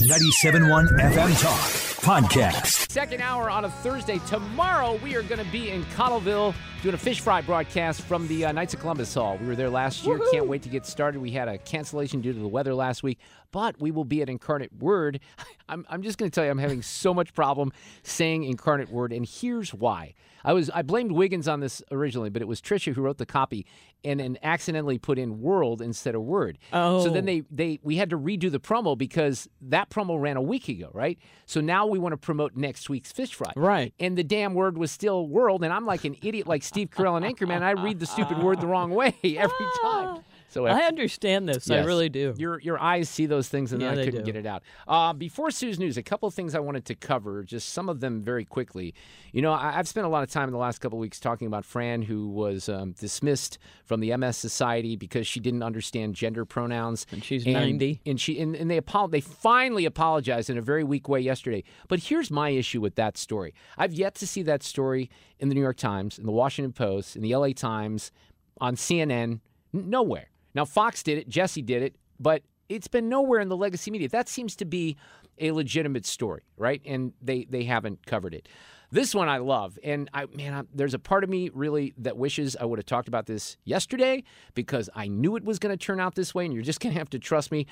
97.1 FM Talk Podcast. Second hour on a Thursday. Tomorrow we are going to be in Cottleville doing a fish fry broadcast from the Knights of Columbus Hall. We were there last year. Woo-hoo. Can't wait to get started. We had a cancellation due to the weather last week, but we will be at Incarnate Word. I'm just going to tell you, I'm having so much problem saying Incarnate Word, and here's why. I blamed Wiggins on this originally, but it was Tricia who wrote the copy and accidentally put in world instead of word. Oh. So then we had to redo the promo because that promo ran a week ago, right? So now we want to promote next week's fish fry. Right. And the damn word was still world, and I'm like an idiot like Steve Carell and Anchorman. I read the stupid word the wrong way every time. So I understand this. Yes, I really do. Your eyes see those things, and then I couldn't get it out. Before Sue's News, a couple of things I wanted to cover, just some of them very quickly. You know, I've spent a lot of time in the last couple of weeks talking about Fran, who was dismissed from the MS Society because she didn't understand gender pronouns. And she's 90. And they finally apologized in a very weak way yesterday. But here's my issue with that story. I've yet to see that story in the New York Times, in the Washington Post, in the L.A. Times, on CNN, nowhere. Now, Fox did it, Jesse did it, but it's been nowhere in the legacy media. That seems to be a legitimate story, right? And they haven't covered it. This one I love, and there's a part of me really that wishes I would have talked about this yesterday because I knew it was going to turn out this way, and you're just going to have to trust me.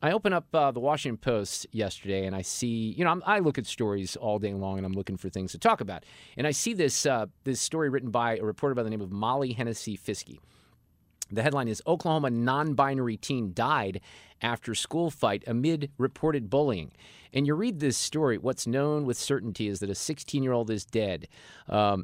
I open up the Washington Post yesterday, and I see, you know, I look at stories all day long, and I'm looking for things to talk about. And I see this story written by a reporter by the name of Molly Hennessy Fiske. The headline is, Oklahoma non-binary teen died after school fight amid reported bullying. And you read this story, what's known with certainty is that a 16-year-old is dead.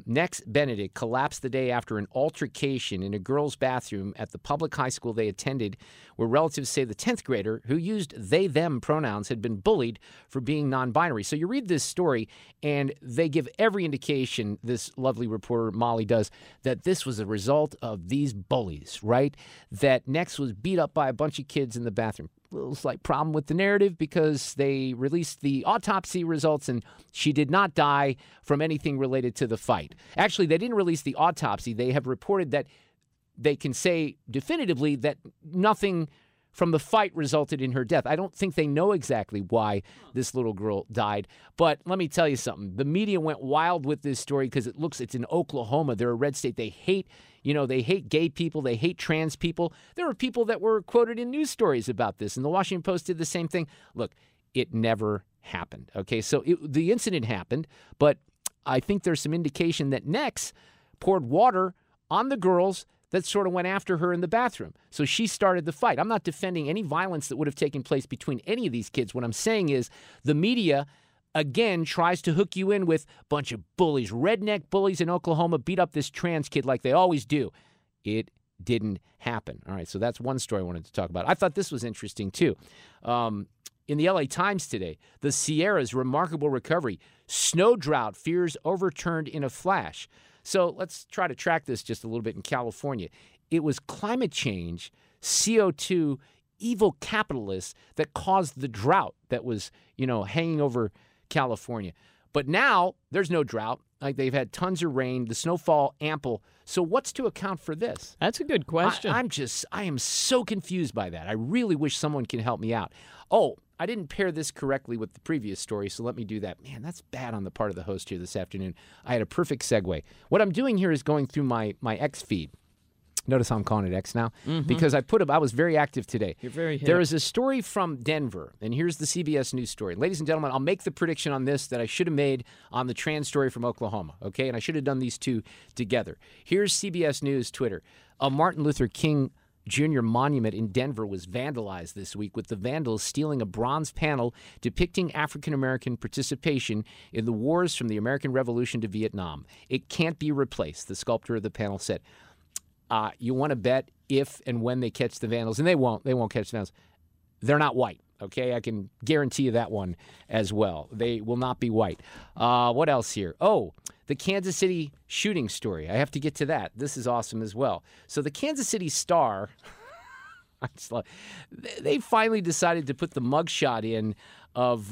Nex Benedict collapsed the day after an altercation in a girl's bathroom at the public high school they attended, where relatives say the 10th grader, who used they-them pronouns, had been bullied for being non-binary. So you read this story, and they give every indication, this lovely reporter Molly does, that this was a result of these bullies, right? That Nex was beat up by a bunch of kids in the bathroom. Little slight problem with the narrative because they released the autopsy results and she did not die from anything related to the fight. Actually, they didn't release the autopsy. They have reported that they can say definitively that nothing from the fight resulted in her death. I don't think they know exactly why this little girl died. But let me tell you something. The media went wild with this story because it's in Oklahoma. They're a red state. They hate gay people. They hate trans people. There were people that were quoted in news stories about this. And the Washington Post did the same thing. Look, it never happened. Okay, so the incident happened. But I think there's some indication that Nex poured water on the girls that sort of went after her in the bathroom. So she started the fight. I'm not defending any violence that would have taken place between any of these kids. What I'm saying is the media, again, tries to hook you in with a bunch of bullies. Redneck bullies in Oklahoma beat up this trans kid like they always do. It didn't happen. All right, so that's one story I wanted to talk about. I thought this was interesting, too. In the L.A. Times today, the Sierra's remarkable recovery. Snow drought fears overturned in a flash. So let's try to track this just a little bit in California. It was climate change, CO2, evil capitalists that caused the drought that was, hanging over California. But now there's no drought. Like they've had tons of rain, the snowfall ample. So what's to account for this? That's a good question. I am so confused by that. I really wish someone can help me out. Oh, I didn't pair this correctly with the previous story, so let me do that. Man, that's bad on the part of the host here this afternoon. I had a perfect segue. What I'm doing here is going through my X feed. Notice how I'm calling it X now, because I was very active today. You're very hip. There is a story from Denver, and here's the CBS News story. Ladies and gentlemen, I'll make the prediction on this that I should have made on the trans story from Oklahoma, okay? And I should have done these two together. Here's CBS News Twitter. A Martin Luther King Jr. monument in Denver was vandalized this week, with the vandals stealing a bronze panel depicting African-American participation in the wars from the American Revolution to Vietnam. It can't be replaced, the sculptor of the panel said. You want to bet if and when they catch the vandals, and they won't catch the vandals. They're not white, okay? I can guarantee you that one as well. They will not be white. What else here? Oh, the Kansas City shooting story. I have to get to that. This is awesome as well. So the Kansas City Star, they finally decided to put the mugshot in of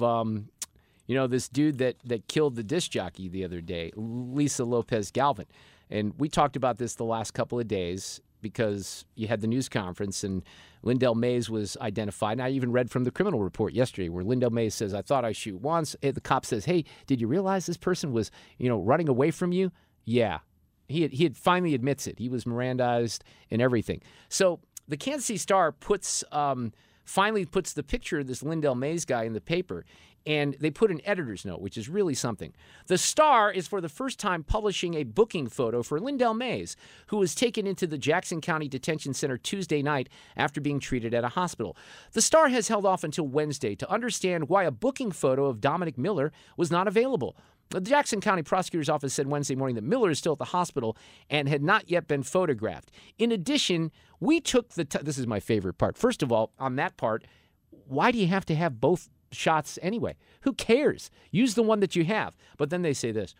this dude that killed the disc jockey the other day, Lisa Lopez Galvin. And we talked about this the last couple of days because you had the news conference and Lindell Mays was identified. And I even read from the criminal report yesterday where Lindell Mays says, I thought I shoot once. The cop says, hey, did you realize this person was, running away from you? Yeah. He had finally admits it. He was Mirandized and everything. So the Kansas City Star finally puts the picture of this Lindell Mays guy in the paper, and they put an editor's note, which is really something. The Star is for the first time publishing a booking photo for Lindell Mays, who was taken into the Jackson County Detention Center Tuesday night after being treated at a hospital. The Star has held off until Wednesday to understand why a booking photo of Dominic Miller was not available. The Jackson County Prosecutor's Office said Wednesday morning that Miller is still at the hospital and had not yet been photographed. In addition, we took the time. This is my favorite part. First of all, on that part, why do you have to have both shots anyway? Who cares? Use the one that you have. But then they say this.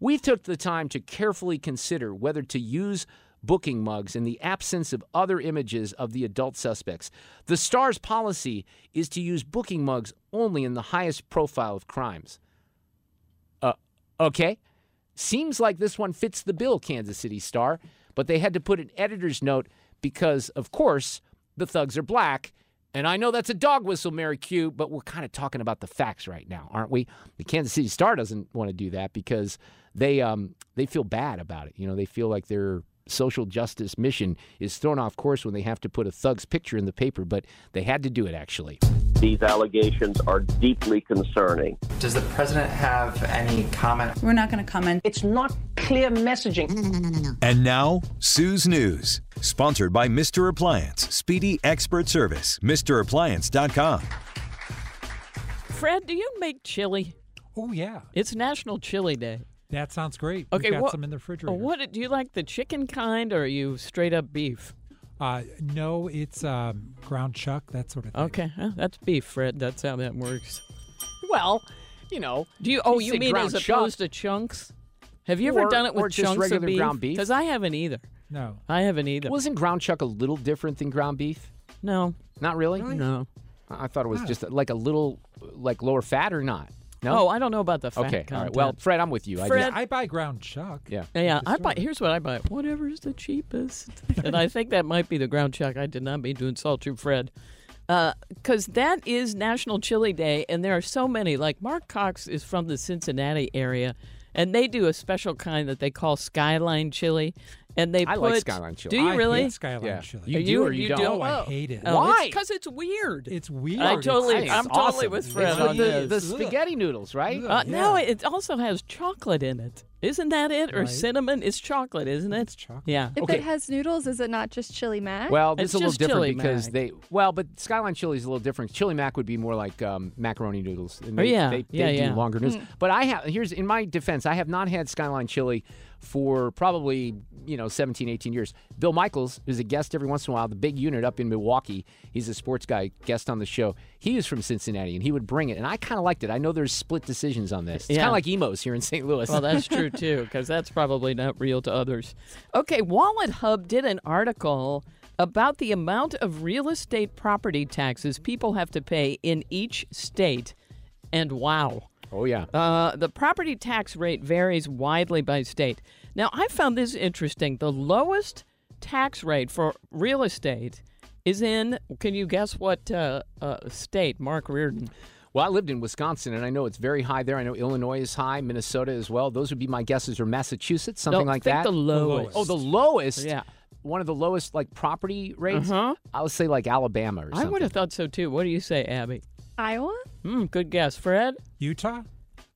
We took the time to carefully consider whether to use booking mugs in the absence of other images of the adult suspects. The Star's policy is to use booking mugs only in the highest profile of crimes. Okay, seems like this one fits the bill, Kansas City Star, but they had to put an editor's note because, of course, the thugs are black. And I know that's a dog whistle, Mary Q, but we're kind of talking about the facts right now, aren't we? The Kansas City Star doesn't want to do that because they feel bad about it. They feel like their social justice mission is thrown off course when they have to put a thug's picture in the paper, but they had to do it, actually. These allegations are deeply concerning. Does the president have any comment? We're not going to comment. It's not clear messaging. No. And now, Sue's News, sponsored by Mr. Appliance, speedy expert service, MrAppliance.com. Fred, do you make chili? Oh, yeah. It's National Chili Day. That sounds great. Okay, we've got some in the refrigerator. Do you like the chicken kind, or are you straight up beef? No, it's ground chuck, that sort of thing. Okay, that's beef, Fred. That's how that works. Well, do you? Oh, you mean as opposed to chunks? Have you ever done it with chunks regular of beef? Ground beef? Because I haven't either. No, I haven't either. Wasn't ground chuck a little different than ground beef? No, not really. No, I thought it was just like a little, like lower fat or not. No, I don't know about the fat content. All right. Well, Fred, I'm with you. Fred, I buy ground chuck. Yeah. Here's what I buy. Whatever is the cheapest. And I think that might be the ground chuck. I did not mean to insult you, Fred. Because that is National Chili Day, and there are so many. Like, Mark Cox is from the Cincinnati area, and they do a special kind that they call Skyline Chili. And they I like Skyline Chili. Do you really? I hate Skyline Chili. You do or you don't? No, I hate it. Why? Because it's weird. It's weird. I'm totally with Fred on this. The spaghetti noodles, right? No, it also has chocolate in it. Isn't that it? Or cinnamon? It's chocolate, isn't it? It's chocolate. Yeah. If it has noodles, is it not just Chili Mac? Well, this is a little different because but Skyline Chili is a little different. Chili Mac would be more like macaroni noodles. And they do longer noodles. But in my defense, I have not had Skyline Chili for probably, 17, 18 years. Bill Michaels is a guest every once in a while, the big unit up in Milwaukee. He's a sports guy, guest on the show. He is from Cincinnati, and he would bring it, and I kind of liked it. I know there's split decisions on this. It's kind of like emos here in St. Louis. Well, that's true, too, because that's probably not real to others. Okay, Wallet Hub did an article about the amount of real estate property taxes people have to pay in each state, and wow. Oh, yeah. The property tax rate varies widely by state. Now, I found this interesting. The lowest tax rate for real estate is in, can you guess what state, Mark Reardon? Well, I lived in Wisconsin, and I know it's very high there. I know Illinois is high, Minnesota as well. Those would be my guesses, or Massachusetts, something like that. I think the lowest. Oh, the lowest? Yeah. One of the lowest, property rates? Uh-huh. I would say, Alabama or something. I would have thought so, too. What do you say, Abby? Iowa? Good guess. Fred? Utah?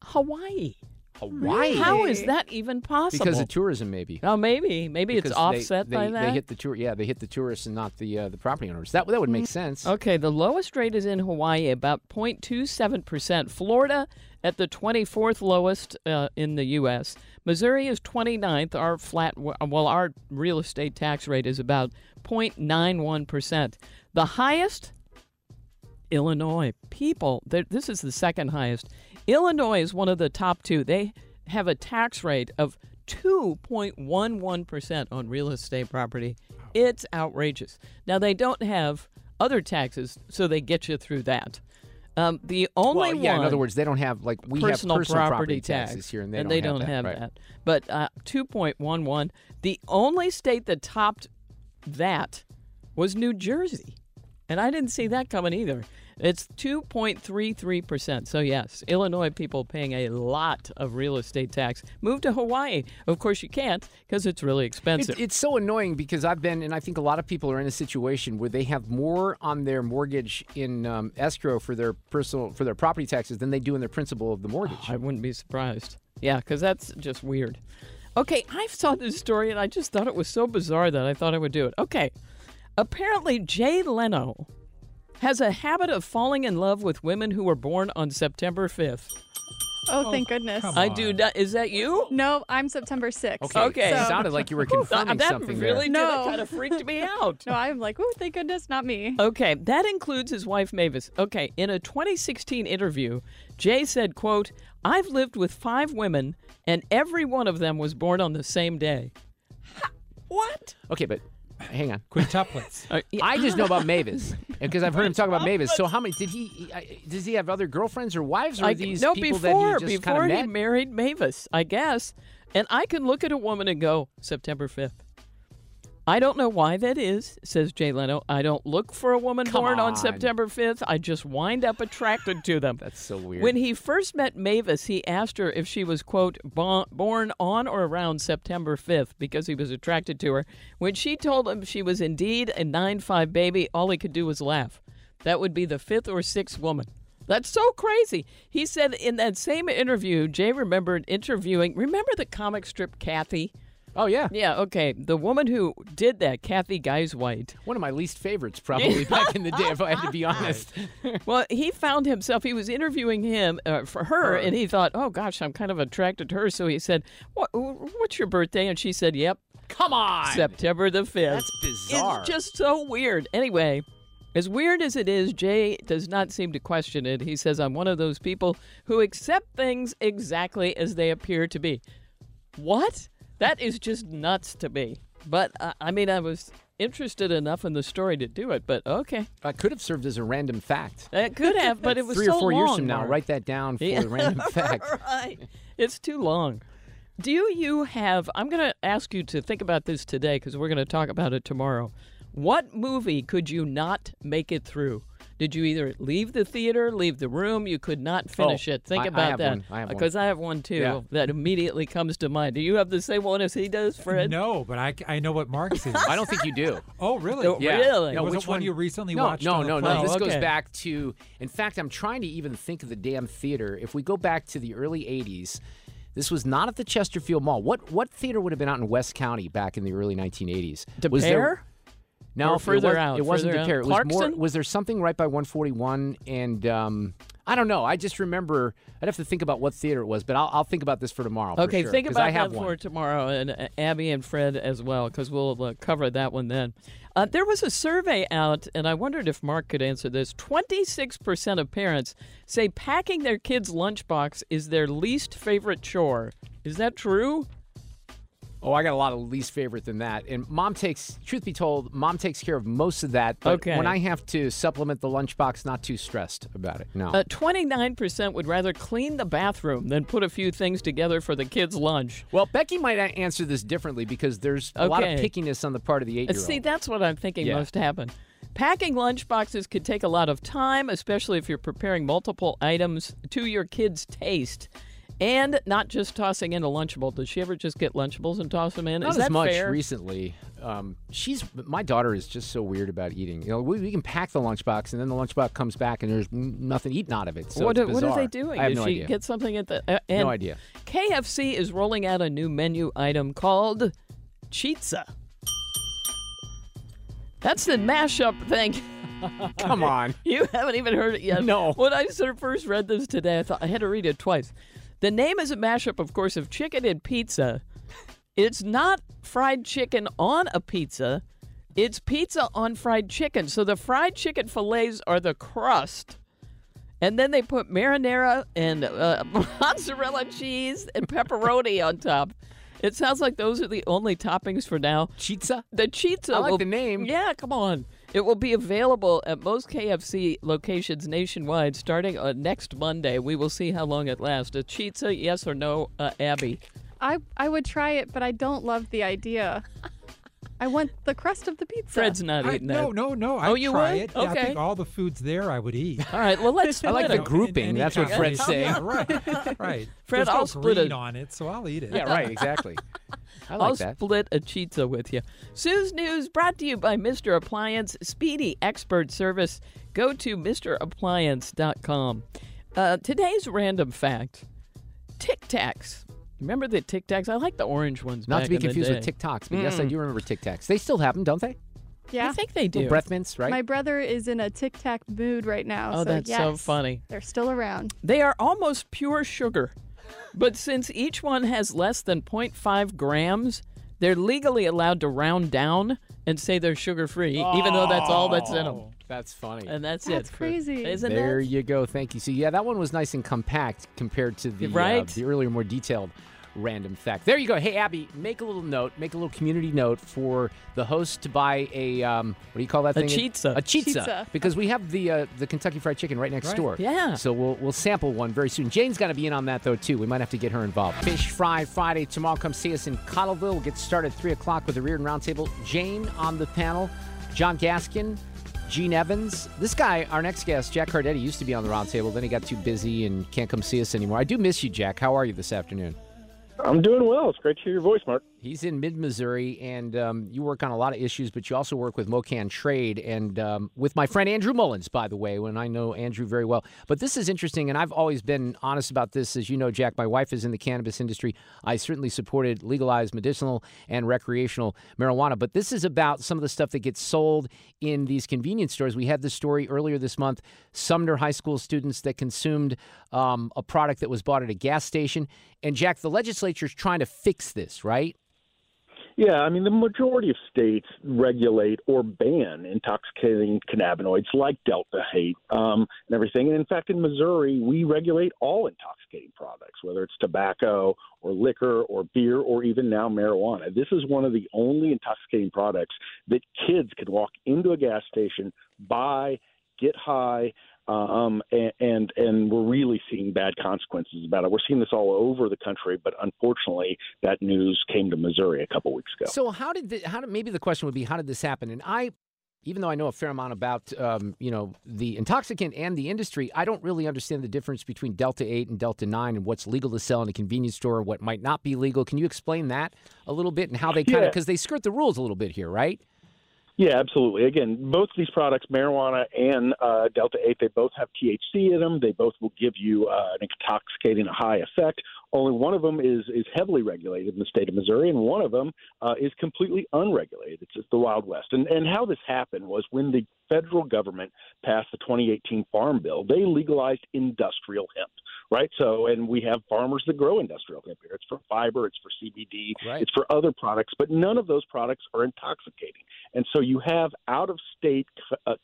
Hawaii. How is that even possible? Because of tourism, maybe. Oh, maybe. Maybe because it's offset by that. They hit the tourists and not the property owners. That would make sense. Okay, the lowest rate is in Hawaii, about 0.27%. Florida at the 24th lowest in the U.S. Missouri is 29th. Our real estate tax rate is about 0.91%. The highest, Illinois. This is the second highest. Illinois is one of the top two. They have a tax rate of 2.11% on real estate property. It's outrageous. Now, they don't have other taxes, so they get you through that. In other words, they don't have, we have personal property taxes here, and they don't have that. But 2.11. The only state that topped that was New Jersey. And I didn't see that coming either. It's 2.33%. So, yes, Illinois people paying a lot of real estate tax. Move to Hawaii. Of course, you can't because it's really expensive. It's so annoying because I've been, and I think a lot of people are in a situation where they have more on their mortgage in escrow for their property taxes than they do in their principal of the mortgage. Oh, I wouldn't be surprised. Yeah, because that's just weird. Okay, I saw this story, and I just thought it was so bizarre that I thought I would do it. Okay, apparently Jay Leno has a habit of falling in love with women who were born on September 5th. Oh, thank goodness. I do not. Is that you? No, I'm September 6th. Okay. So. It sounded like you were confirming something there. That really did. It kind of freaked me out. No, I'm like, oh, thank goodness, not me. Okay. That includes his wife, Mavis. Okay. In a 2016 interview, Jay said, quote, "I've lived with 5 women, and every one of them was born on the same day." What? Okay, but... hang on. Quintuplets. I just know about Mavis because I've heard him talk about Mavis. So how many did he? Does he have other girlfriends or wives? Or these people that he just kind of met? Before he married Mavis, I guess. And I can look at a woman and go September 5th. I don't know why that is, says Jay Leno. I don't look for a woman born on September 5th. I just wind up attracted to them. That's so weird. When he first met Mavis, he asked her if she was, quote, born on or around September 5th because he was attracted to her. When she told him she was indeed a 9-5 baby, all he could do was laugh. That would be the 5th or 6th woman. That's so crazy. He said in that same interview, Jay remembered interviewing, remember the comic strip Kathy? Oh, yeah. Yeah, okay. The woman who did that, Kathy Guyswhite. One of my least favorites probably back in the day, if I had to be honest. Well, he found himself, he was interviewing him for her, and he thought, oh, gosh, I'm kind of attracted to her. So he said, what's your birthday? And she said, yep. Come on. September the 5th. That's bizarre. It's just so weird. Anyway, as weird as it is, Jay does not seem to question it. He says, I'm one of those people who accept things exactly as they appear to be. What? That is just nuts to me. But, I mean, I was interested enough in the story to do it, but okay. That could have served as a random fact. It could have, but it was so long. 3 or 4 years from now, write that down for a random fact. Right. It's too long. Do you have, I'm going to ask you to think about this today because we're going to talk about it tomorrow. What movie could you not make it through? Did you either leave the theater, leave the room? You could not finish it. Think about that. Because I have one, too, that immediately comes to mind. Do you have the same one as he does, Fred? No, but I know what Mark's is. I don't think you do. Oh, really? No, yeah. Really? No, was which one you recently watched? No. This goes back to, in fact, I'm trying to even think of the damn theater. If we go back to the early 80s, this was not at the Chesterfield Mall. What theater would have been out in West County back in the early 1980s? DePere? No, further out. It wasn't the care. It was more. Was there something right by 141? And I don't know. I just remember. I'd have to think about what theater it was, but I'll think about this for tomorrow. Okay, for sure, think about that for tomorrow, and Abby and Fred as well, because we'll cover that one then. There was a survey out, and I wondered if Mark could answer this. 26% of parents say packing their kids' lunchbox is their least favorite chore. Is that true? Oh, I got a lot of least favorite than that. And truth be told, Mom takes care of most of that. But when I have to supplement the lunchbox, not too stressed about it, no. 29% would rather clean the bathroom than put a few things together for the kids' lunch. Well, Becky might answer this differently because there's a lot of pickiness on the part of the 8-year-old. See, that's what I'm thinking must happen. Packing lunchboxes could take a lot of time, especially if you're preparing multiple items to your kids' taste. And not just tossing in a Lunchable. Does she ever just get Lunchables and toss them in? Not as much recently. My daughter is just so weird about eating. You know, we can pack the lunchbox, and then the lunchbox comes back, and there's nothing eaten out of it. So what are they doing? I have no idea. She get something at the and no idea. KFC is rolling out a new menu item called Chizza. That's the mashup thing. Come on, you haven't even heard it yet. No. When I first read this today, I thought I had to read it twice. The name is a mashup, of course, of chicken and pizza. It's not fried chicken on a pizza. It's pizza on fried chicken. So the fried chicken fillets are the crust. And then they put marinara and mozzarella cheese and pepperoni on top. It sounds like those are the only toppings for now. Chizza? The Chizza. I like the name. Yeah, come on. It will be available at most KFC locations nationwide starting on next Monday. We will see how long it lasts. A Chizza, yes or no, Abby? I would try it, but I don't love the idea. I want the crust of the pizza. Fred's not eating that. No. Oh, you try would? It. Okay. I think all the foods there I would eat. All right. Well, let's. I like the grouping. That's what Fred's saying. Yeah, right. Fred, I'll split it on it, so I'll eat it. Yeah, right. Exactly. I like that. I'll split a Chizza with you. Sue's News brought to you by Mr. Appliance, speedy expert service. Go to MrAppliance.com. Today's random fact: Tic Tacs. Remember the Tic Tacs? I like the orange ones. Not to be confused with Tic Tacs, but yes, I do remember Tic Tacs. They still have them, don't they? Yeah. I think they do. Little breath mints, right? My brother is in a Tic Tac mood right now. Oh, that's so funny. They're still around. They are almost pure sugar, but since each one has less than 0.5 grams, they're legally allowed to round down and say they're sugar-free, even though that's all that's in them. That's funny. And that's it. That's crazy. Isn't it? There you go. Thank you. So, yeah, that one was nice and compact compared to the earlier, more detailed random fact. There you go. Hey, Abby, make a little note, make a little community note for the host to buy a, what do you call that thing? A Chizza. Because we have the Kentucky Fried Chicken right next door. Yeah. So we'll sample one very soon. Jane's got to be in on that, though, too. We might have to get her involved. Fish Fry Friday tomorrow. Come see us in Cottleville. We'll get started at 3 o'clock with the Reardon Roundtable. Jane on the panel. John Gaskin. Gene Evans. This guy, our next guest, Jack Cardetti, used to be on the roundtable. Then he got too busy and can't come see us anymore. I do miss you, Jack. How are you this afternoon? I'm doing well. It's great to hear your voice, Mark. He's in mid-Missouri, and you work on a lot of issues, but you also work with Mo CANN Trade and with my friend Andrew Mullins, by the way, when I know Andrew very well. But this is interesting, and I've always been honest about this. As you know, Jack, my wife is in the cannabis industry. I certainly supported legalized medicinal and recreational marijuana, but this is about some of the stuff that gets sold in these convenience stores. We had this story earlier this month, Sumner High School students that consumed a product that was bought at a gas station. And, Jack, the legislature's trying to fix this, right? Yeah, I mean, the majority of states regulate or ban intoxicating cannabinoids like Delta 8 and everything. And, in fact, in Missouri, we regulate all intoxicating products, whether it's tobacco or liquor or beer or even now marijuana. This is one of the only intoxicating products that kids could walk into a gas station, buy, get high, and we're really seeing bad consequences about it. We're seeing this all over the country, but unfortunately, that news came to Missouri a couple weeks ago. So maybe the question would be, how did this happen? And I, even though I know a fair amount about the intoxicant and the industry, I don't really understand the difference between Delta 8 and Delta 9 and what's legal to sell in a convenience store and what might not be legal. Can you explain that a little bit and how they kind of, because they skirt the rules a little bit here, right? Yeah, absolutely. Again, both of these products, marijuana and Delta 8, they both have THC in them. They both will give you an intoxicating high effect. Only one of them is heavily regulated in the state of Missouri, and one of them is completely unregulated. It's the Wild West. And how this happened was when the federal government passed the 2018 Farm Bill, they legalized industrial hemp. Right. So, and we have farmers that grow industrial hemp here. It's for fiber, it's for CBD, it's for other products, but none of those products are intoxicating. And so you have out-of-state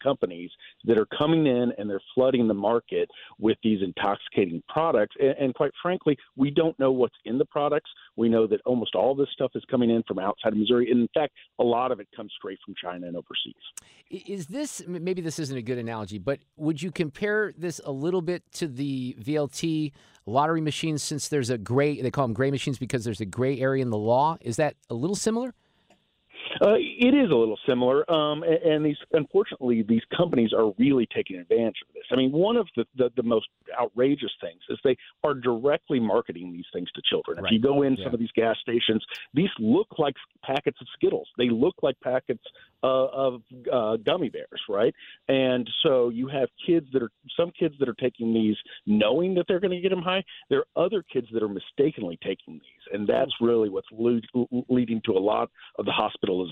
companies that are coming in and they're flooding the market with these intoxicating products. And quite frankly, we don't know what's in the products. We know that almost all this stuff is coming in from outside of Missouri. And in fact, a lot of it comes straight from China and overseas. Is this, maybe this isn't a good analogy, but would you compare this a little bit to the VLT lottery machines, since there's a gray, they call them gray machines because there's a gray area in the law? Is that a little similar? It is a little similar, and these, unfortunately, these companies are really taking advantage of this. I mean, one of the most outrageous things is they are directly marketing these things to children. Right. If you go in some of these gas stations, these look like packets of Skittles. They look like packets of gummy bears, right? And so you have some kids that are taking these knowing that they're going to get them high. There are other kids that are mistakenly taking these, and that's really what's leading to a lot of the hospitalizations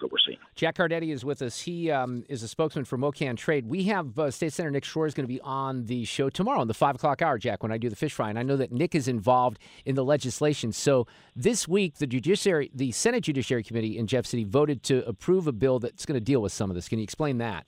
that we're seeing. Jack Cardetti is with us. He is a spokesman for Mo CANN Trade. We have State Senator Nick Shore is going to be on the show tomorrow in the 5 o'clock hour, Jack, when I do the fish fry. And I know that Nick is involved in the legislation. So this week, the Senate Judiciary Committee in Jeff City voted to approve a bill that's going to deal with some of this. Can you explain that?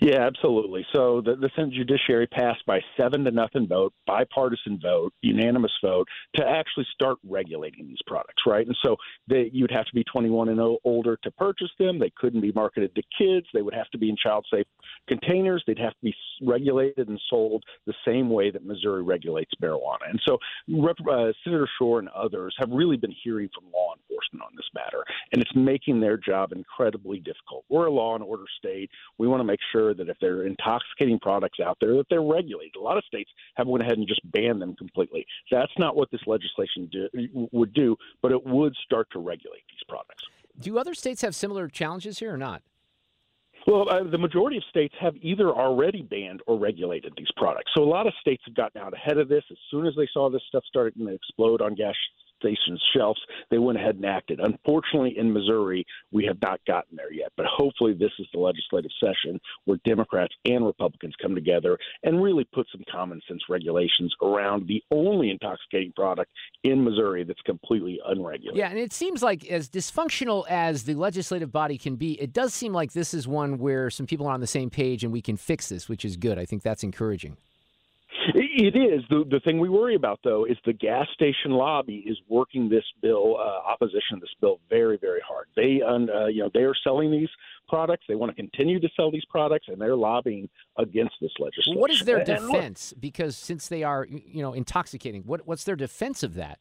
Yeah, absolutely. So the Senate Judiciary passed by 7-0 vote, bipartisan vote, unanimous vote, to actually start regulating these products, right? And so you'd have to be 21 and older to purchase them. They couldn't be marketed to kids. They would have to be in child-safe containers. They'd have to be regulated and sold the same way that Missouri regulates marijuana. And so Senator Shore and others have really been hearing from law enforcement enforcement on this matter, and it's making their job incredibly difficult. We're a law and order state. We want to make sure that if there are intoxicating products out there, that they're regulated. A lot of states have went ahead and just banned them completely. That's not what this legislation would do, but it would start to regulate these products. Do other states have similar challenges here or not? Well, the majority of states have either already banned or regulated these products. So a lot of states have gotten out ahead of this. As soon as they saw this stuff starting to explode on gas stations' shelves, they went ahead and acted. Unfortunately, in Missouri, we have not gotten there yet. But hopefully this is the legislative session where Democrats and Republicans come together and really put some common sense regulations around the only intoxicating product in Missouri that's completely unregulated. Yeah, and it seems like as dysfunctional as the legislative body can be, it does seem like this is one where some people are on the same page and we can fix this, which is good. I think that's encouraging. It is. The thing we worry about, though, is the gas station lobby is working this bill, opposition to this bill, very, very hard. They are selling these products. They want to continue to sell these products, and they're lobbying against this legislation. What is their defense? Because since they are, intoxicating, what's their defense of that?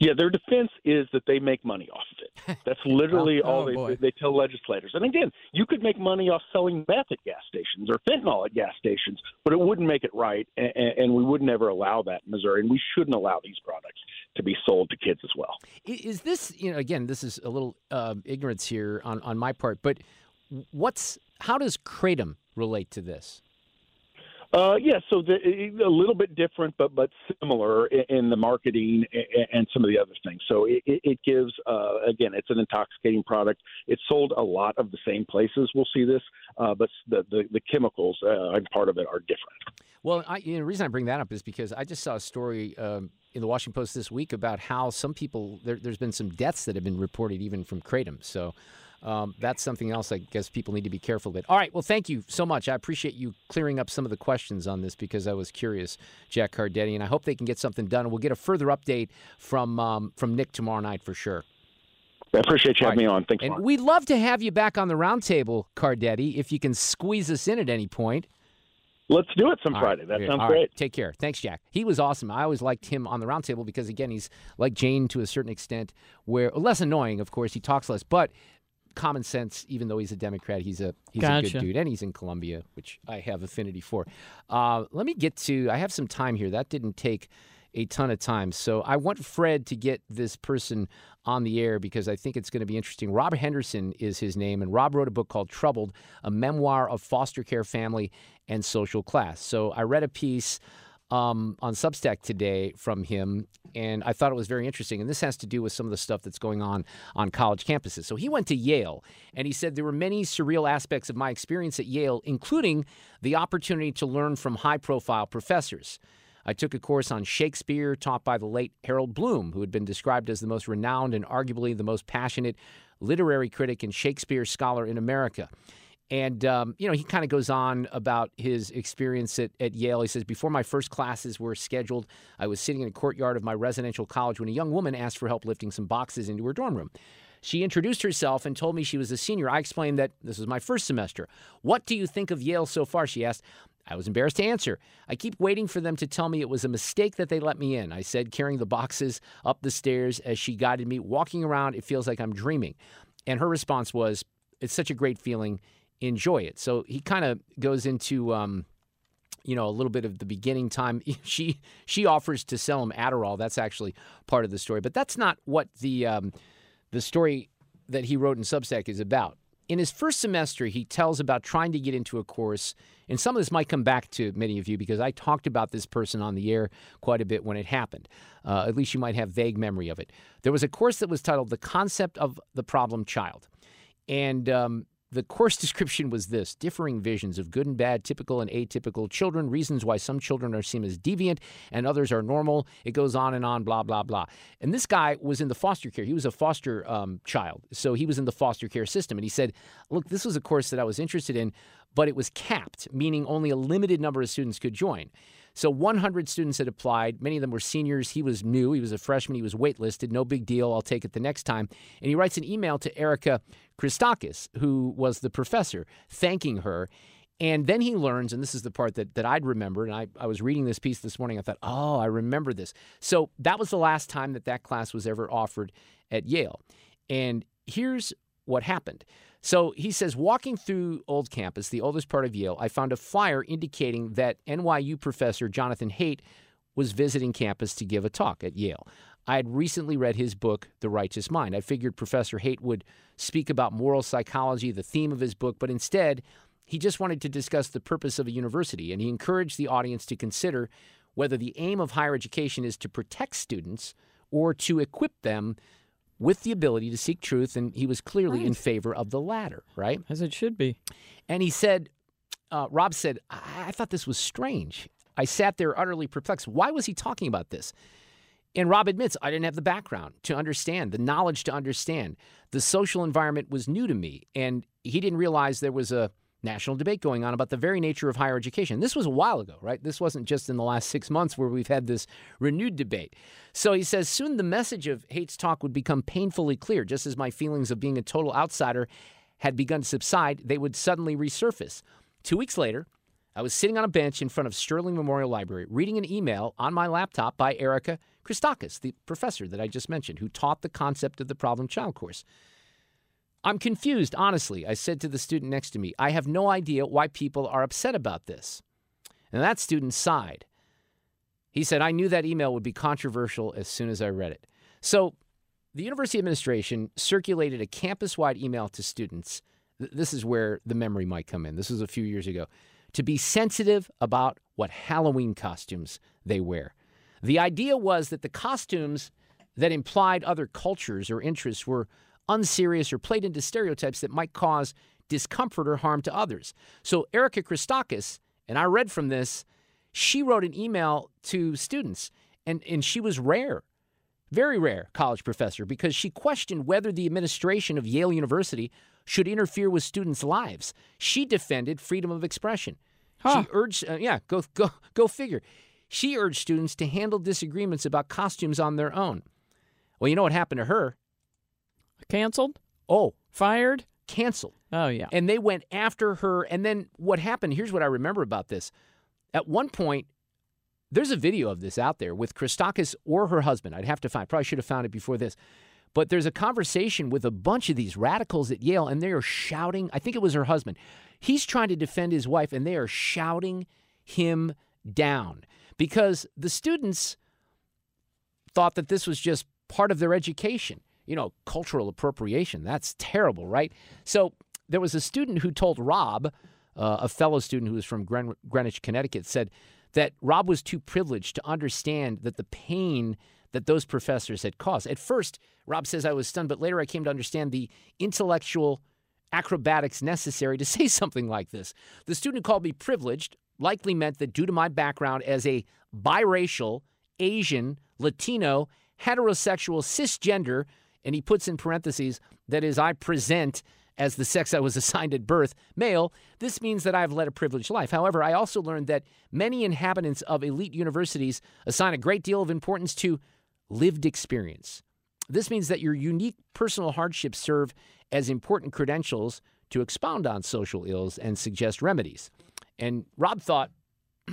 Yeah, their defense is that they make money off of it. That's literally all they tell legislators. And again, you could make money off selling meth at gas stations or fentanyl at gas stations, but it wouldn't make it right, and we would never allow that in Missouri, and we shouldn't allow these products to be sold to kids as well. Is this, again, this is a little ignorance here on my part, but how does Kratom relate to this? A little bit different, but similar in the marketing and some of the other things. So it gives, again, it's an intoxicating product. It's sold a lot of the same places. We'll see this, but the chemicals and part of it are different. Well, the reason I bring that up is because I just saw a story in the Washington Post this week about how some people, there's been some deaths that have been reported even from Kratom. So that's something else I guess people need to be careful with. All right. Well, thank you so much. I appreciate you clearing up some of the questions on this because I was curious, Jack Cardetti, and I hope they can get something done. We'll get a further update from Nick tomorrow night for sure. I appreciate you having me on. Thanks, Mark. And we'd love to have you back on the roundtable, Cardetti, if you can squeeze us in at any point. Let's do it some Friday. That sounds great. Take care. Thanks, Jack. He was awesome. I always liked him on the roundtable because, again, he's like Jane to a certain extent, where less annoying, of course. He talks less, but common sense. Even though he's a Democrat, he's a good dude, and he's in Columbia, which I have affinity for. Let me get to. I have some time here. That didn't take a ton of time, so I want Fred to get this person on the air because I think it's going to be interesting. Rob Henderson is his name, and Rob wrote a book called Troubled, a memoir of foster care family and social class. So I read a piece on Substack today from him, and I thought it was very interesting. And this has to do with some of the stuff that's going on college campuses. So he went to Yale, and he said, there were many surreal aspects of my experience at Yale, including the opportunity to learn from high-profile professors. I took a course on Shakespeare taught by the late Harold Bloom, who had been described as the most renowned and arguably the most passionate literary critic and Shakespeare scholar in America. And, he kind of goes on about his experience at Yale. He says, before my first classes were scheduled, I was sitting in a courtyard of my residential college when a young woman asked for help lifting some boxes into her dorm room. She introduced herself and told me she was a senior. I explained that this was my first semester. What do you think of Yale so far? She asked. I was embarrassed to answer. I keep waiting for them to tell me it was a mistake that they let me in, I said, carrying the boxes up the stairs as she guided me. Walking around, it feels like I'm dreaming. And her response was, it's such a great feeling. Enjoy it. So he kind of goes into, a little bit of the beginning time. She offers to sell him Adderall. That's actually part of the story. But that's not what the story that he wrote in Substack is about. In his first semester, he tells about trying to get into a course, and some of this might come back to many of you because I talked about this person on the air quite a bit when it happened. At least you might have vague memory of it. There was a course that was titled The Concept of the Problem Child, and the course description was this: differing visions of good and bad, typical and atypical children, reasons why some children are seen as deviant and others are normal. It goes on and on, blah, blah, blah. And this guy was in the foster care. He was a foster child, so he was in the foster care system. And he said, look, this was a course that I was interested in, but it was capped, meaning only a limited number of students could join. So 100 students had applied. Many of them were seniors. He was new. He was a freshman. He was waitlisted. No big deal. I'll take it the next time. And he writes an email to Erica Christakis, who was the professor, thanking her. And then he learns, and this is the part that I'd remember, and I was reading this piece this morning, I thought, oh, I remember this. So that was the last time that class was ever offered at Yale. And here's what happened. So he says, walking through Old Campus, the oldest part of Yale, I found a flyer indicating that NYU professor Jonathan Haidt was visiting campus to give a talk at Yale. I had recently read his book, The Righteous Mind. I figured Professor Haidt would speak about moral psychology, the theme of his book, but instead, he just wanted to discuss the purpose of a university, and he encouraged the audience to consider whether the aim of higher education is to protect students or to equip them with the ability to seek truth, and he was clearly in favor of the latter, right? As it should be. And he said, Rob said, I thought this was strange. I sat there utterly perplexed. Why was he talking about this? And Rob admits, I didn't have the background to understand, the knowledge to understand. The social environment was new to me, and he didn't realize there was a national debate going on about the very nature of higher education. This was a while ago, right? This wasn't just in the last 6 months where we've had this renewed debate. So he says, soon the message of Haidt's talk would become painfully clear. Just as my feelings of being a total outsider had begun to subside, they would suddenly resurface. 2 weeks later, I was sitting on a bench in front of Sterling Memorial Library, reading an email on my laptop by Erica Christakis, the professor that I just mentioned, who taught the concept of the Problem Child course. I'm confused, honestly, I said to the student next to me. I have no idea why people are upset about this. And that student sighed. He said, I knew that email would be controversial as soon as I read it. So the university administration circulated a campus-wide email to students. This is where the memory might come in. This was a few years ago. To be sensitive about what Halloween costumes they wear. The idea was that the costumes that implied other cultures or interests were unserious or played into stereotypes that might cause discomfort or harm to others. So Erica Christakis, and I read from this, she wrote an email to students, and she was rare, very rare college professor, because she questioned whether the administration of Yale University should interfere with students' lives. She defended freedom of expression. Huh. She urged, go figure. She urged students to handle disagreements about costumes on their own. Well, you know what happened to her? Canceled? Oh. Fired? Canceled. Oh, yeah. And they went after her. And then what happened, here's what I remember about this. At one point, there's a video of this out there with Christakis or her husband. I'd have to find, probably should have found it before this. But there's a conversation with a bunch of these radicals at Yale, and they are shouting. I think it was her husband. He's trying to defend his wife, and they are shouting him down because the students thought that this was just part of their education. You know, cultural appropriation, that's terrible, right? So there was a student who told Rob, a fellow student who was from Greenwich, Connecticut, said that Rob was too privileged to understand that the pain that those professors had caused. At first, Rob says, I was stunned, but later I came to understand the intellectual acrobatics necessary to say something like this. The student who called me privileged likely meant that due to my background as a biracial, Asian, Latino, heterosexual, cisgender, and he puts in parentheses, that is, I present as the sex I was assigned at birth, male. This means that I've led a privileged life. However, I also learned that many inhabitants of elite universities assign a great deal of importance to lived experience. This means that your unique personal hardships serve as important credentials to expound on social ills and suggest remedies. And Rob thought,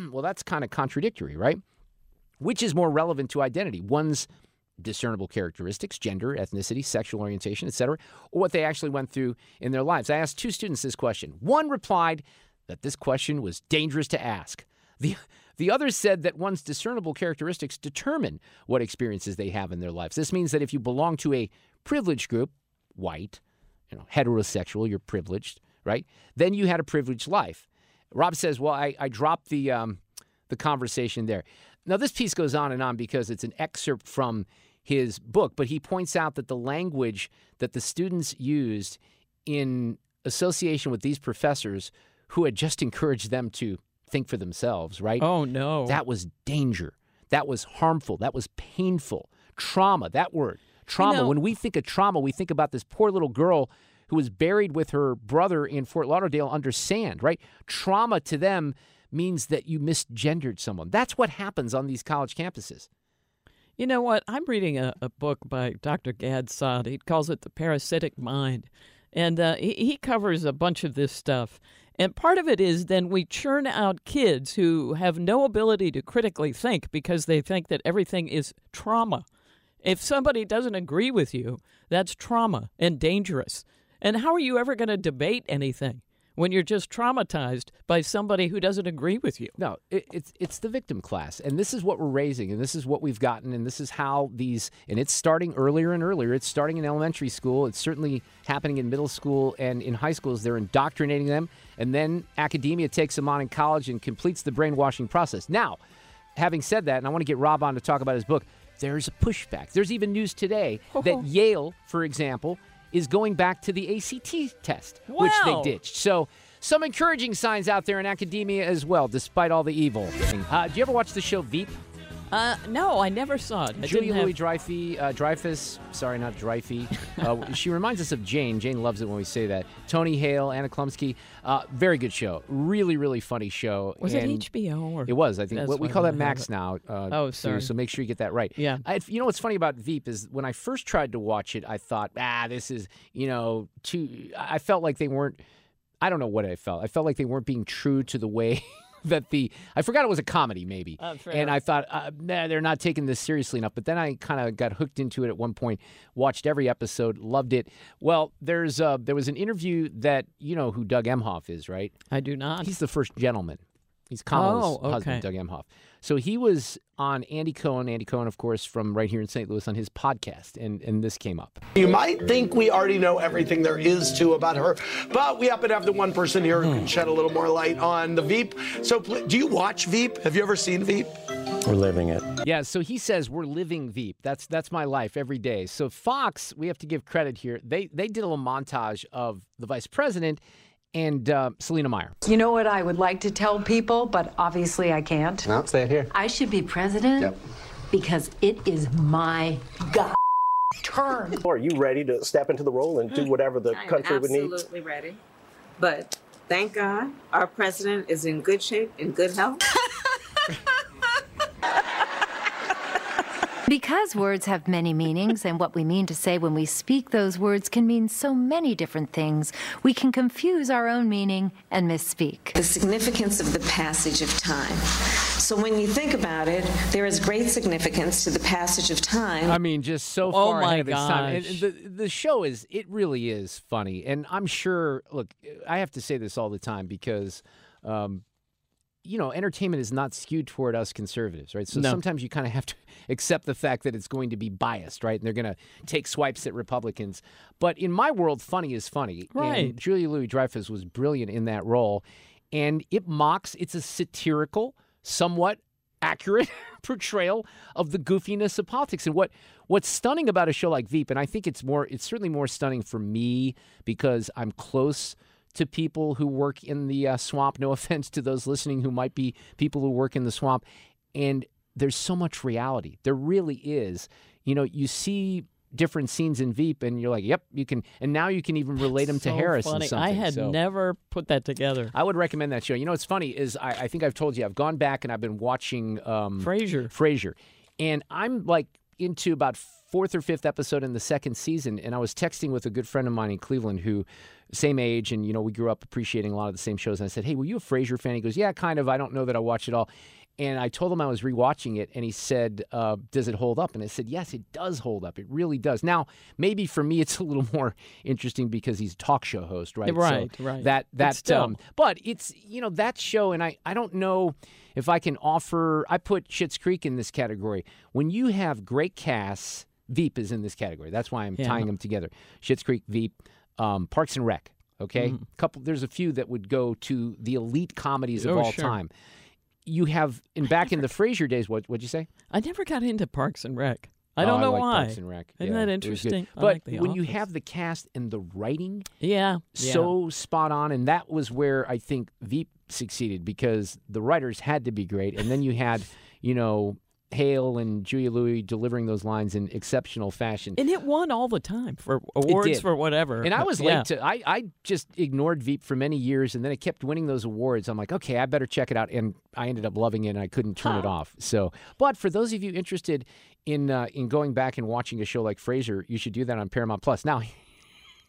well, that's kind of contradictory, right? Which is more relevant to identity? One's discernible characteristics, gender, ethnicity, sexual orientation, etc., or what they actually went through in their lives. I asked two students this question. One replied that this question was dangerous to ask. The other said that one's discernible characteristics determine what experiences they have in their lives. This means that if you belong to a privileged group, white, heterosexual, you're privileged, right? Then you had a privileged life. Rob says, well, I dropped the conversation there. Now, this piece goes on and on because it's an excerpt from his book, but he points out that the language that the students used in association with these professors who had just encouraged them to think for themselves, right? Oh, no. That was danger. That was harmful. That was painful. Trauma, that word. Trauma. You know, when we think of trauma, we think about this poor little girl who was buried with her brother in Fort Lauderdale under sand, right? Trauma to them means that you misgendered someone. That's what happens on these college campuses. You know what? I'm reading a book by Dr. Gad Saad. He calls it The Parasitic Mind. And he covers a bunch of this stuff. And part of it is then we churn out kids who have no ability to critically think because they think that everything is trauma. If somebody doesn't agree with you, that's trauma and dangerous. And how are you ever going to debate anything when you're just traumatized by somebody who doesn't agree with you? No, it's the victim class. And this is what we're raising, and this is what we've gotten, and this is how these, and it's starting earlier and earlier. It's starting in elementary school. It's certainly happening in middle school and in high schools. They're indoctrinating them, and then academia takes them on in college and completes the brainwashing process. Now, having said that, and I want to get Rob on to talk about his book, there's a pushback. There's even news today that Yale, for example, is going back to the ACT test, which they ditched. So some encouraging signs out there in academia as well, despite all the evil. Do you ever watch the show Veep? No, I never saw it. Julia Louis-Dreyfus, she reminds us of Jane. Jane loves it when we say that. Tony Hale, Anna Klumsky, very good show. Really, really funny show. Was it HBO? Or? It was, I think. We call that Max now. Oh, sorry. So make sure you get that right. Yeah. You know what's funny about Veep is when I first tried to watch it, I thought, this is, too... I felt like they weren't... I don't know what I felt. I felt like they weren't being true to the way... that I forgot it was a comedy, maybe. And I thought, they're not taking this seriously enough. But then I kind of got hooked into it at one point, watched every episode, loved it. Well, there was an interview that, you know who Doug Emhoff is, right? I do not. He's the first gentleman. He's Kamala's husband, Doug Emhoff. So he was on Andy Cohen. Andy Cohen, of course, from right here in St. Louis on his podcast, and this came up. You might think we already know everything there is to about her, but we happen to have the one person here who can shed a little more light on the Veep. So do you watch Veep? Have you ever seen Veep? We're living it. Yeah, so he says we're living Veep. That's my life every day. So Fox, we have to give credit here. They did a little montage of the vice president and Selena Meyer. You know what I would like to tell people, but obviously I can't. No, say it here. I should be president because it is my God turn. Are you ready to step into the role and do whatever the country would need? I'm absolutely ready. But thank God our president is in good shape, in good health. Because words have many meanings, and what we mean to say when we speak those words can mean so many different things, we can confuse our own meaning and misspeak. The significance of the passage of time. So when you think about it, there is great significance to the passage of time. I mean, just so far ahead of its time. The show is, it really is funny. And I'm sure, look, I have to say this all the time because... entertainment is not skewed toward us conservatives, right? So sometimes you kind of have to accept the fact that it's going to be biased, right? And they're going to take swipes at Republicans. But in my world, funny is funny. Right. And Julia Louis-Dreyfus was brilliant in that role. And it mocks, it's a satirical, somewhat accurate portrayal of the goofiness of politics. And what's stunning about a show like Veep, and I think it's certainly more stunning for me because I'm close to people who work in the swamp, no offense to those listening who might be people who work in the swamp. And there's so much reality. There really is. You see different scenes in Veep and you're like, yep, you can. And now you can even relate them to Harris and something. I had never put that together. I would recommend that show. You know what's funny is I think I've told you, I've gone back and I've been watching Frasier. And I'm like into about 4th or 5th episode in the 2nd season, and I was texting with a good friend of mine in Cleveland who, same age, and we grew up appreciating a lot of the same shows, and I said, hey, were you a Frasier fan? He goes, yeah, kind of. I don't know that I watched it all. And I told him I was rewatching it, and he said, does it hold up? And I said, yes, it does hold up. It really does. Now, maybe for me it's a little more interesting because he's a talk show host, right? Right, so right. But it's, that show, and I don't know if I can offer, I put Schitt's Creek in this category. When you have great casts, Veep is in this category. That's why I'm tying them together. Schitt's Creek, Veep, Parks and Rec, okay? There's a few that would go to the elite comedies of all time. You have, in the Frasier days, what'd you say? I never got into Parks and Rec. I don't know why. Parks and Rec. Isn't that interesting? But when you have the cast and the writing, so spot on, and that was where I think Veep succeeded because the writers had to be great, and then you had, Hale and Julia Louis delivering those lines in exceptional fashion. And it won all the time for awards for whatever. And I was late to, I just ignored Veep for many years, and then it kept winning those awards. I'm like, okay, I better check it out. And I ended up loving it, and I couldn't turn it off. So, but for those of you interested in going back and watching a show like Frasier, you should do that on Paramount+. Now,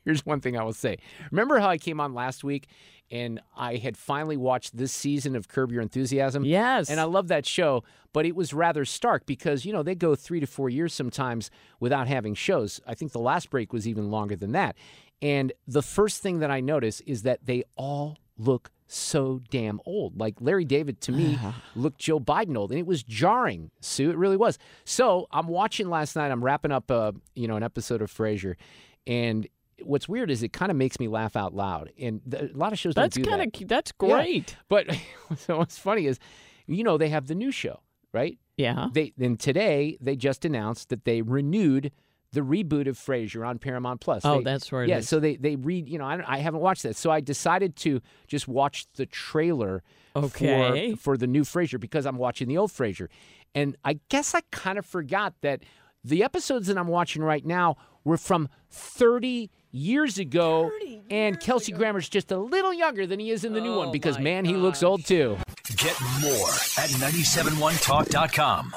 here's one thing I will say. Remember how I came on last week and I had finally watched this season of Curb Your Enthusiasm? Yes. And I love that show, but it was rather stark because, you know, they go 3 to 4 years sometimes without having shows. I think the last break was even longer than that. And the first thing that I notice is that they all look so damn old. Like Larry David, to me, looked Joe Biden old. And it was jarring, Sue. It really was. So I'm watching last night. I'm wrapping up, an episode of Frasier. And what's weird is it kind of makes me laugh out loud. And a lot of shows don't do that. That's great. Yeah. But so what's funny is, you know, they have the new show, right? Yeah. And today, they just announced that they renewed the reboot of Frasier on Paramount+. Oh, that's where it is. Yeah, so they read, you know, I haven't watched that. So I decided to just watch the trailer for the new Frasier because I'm watching the old Frasier. And I guess I kind of forgot that the episodes that I'm watching right now were from 30 years ago. And Kelsey Grammer's just a little younger than he is in the new one because, man, gosh, he looks old, too. Get more at 971talk.com.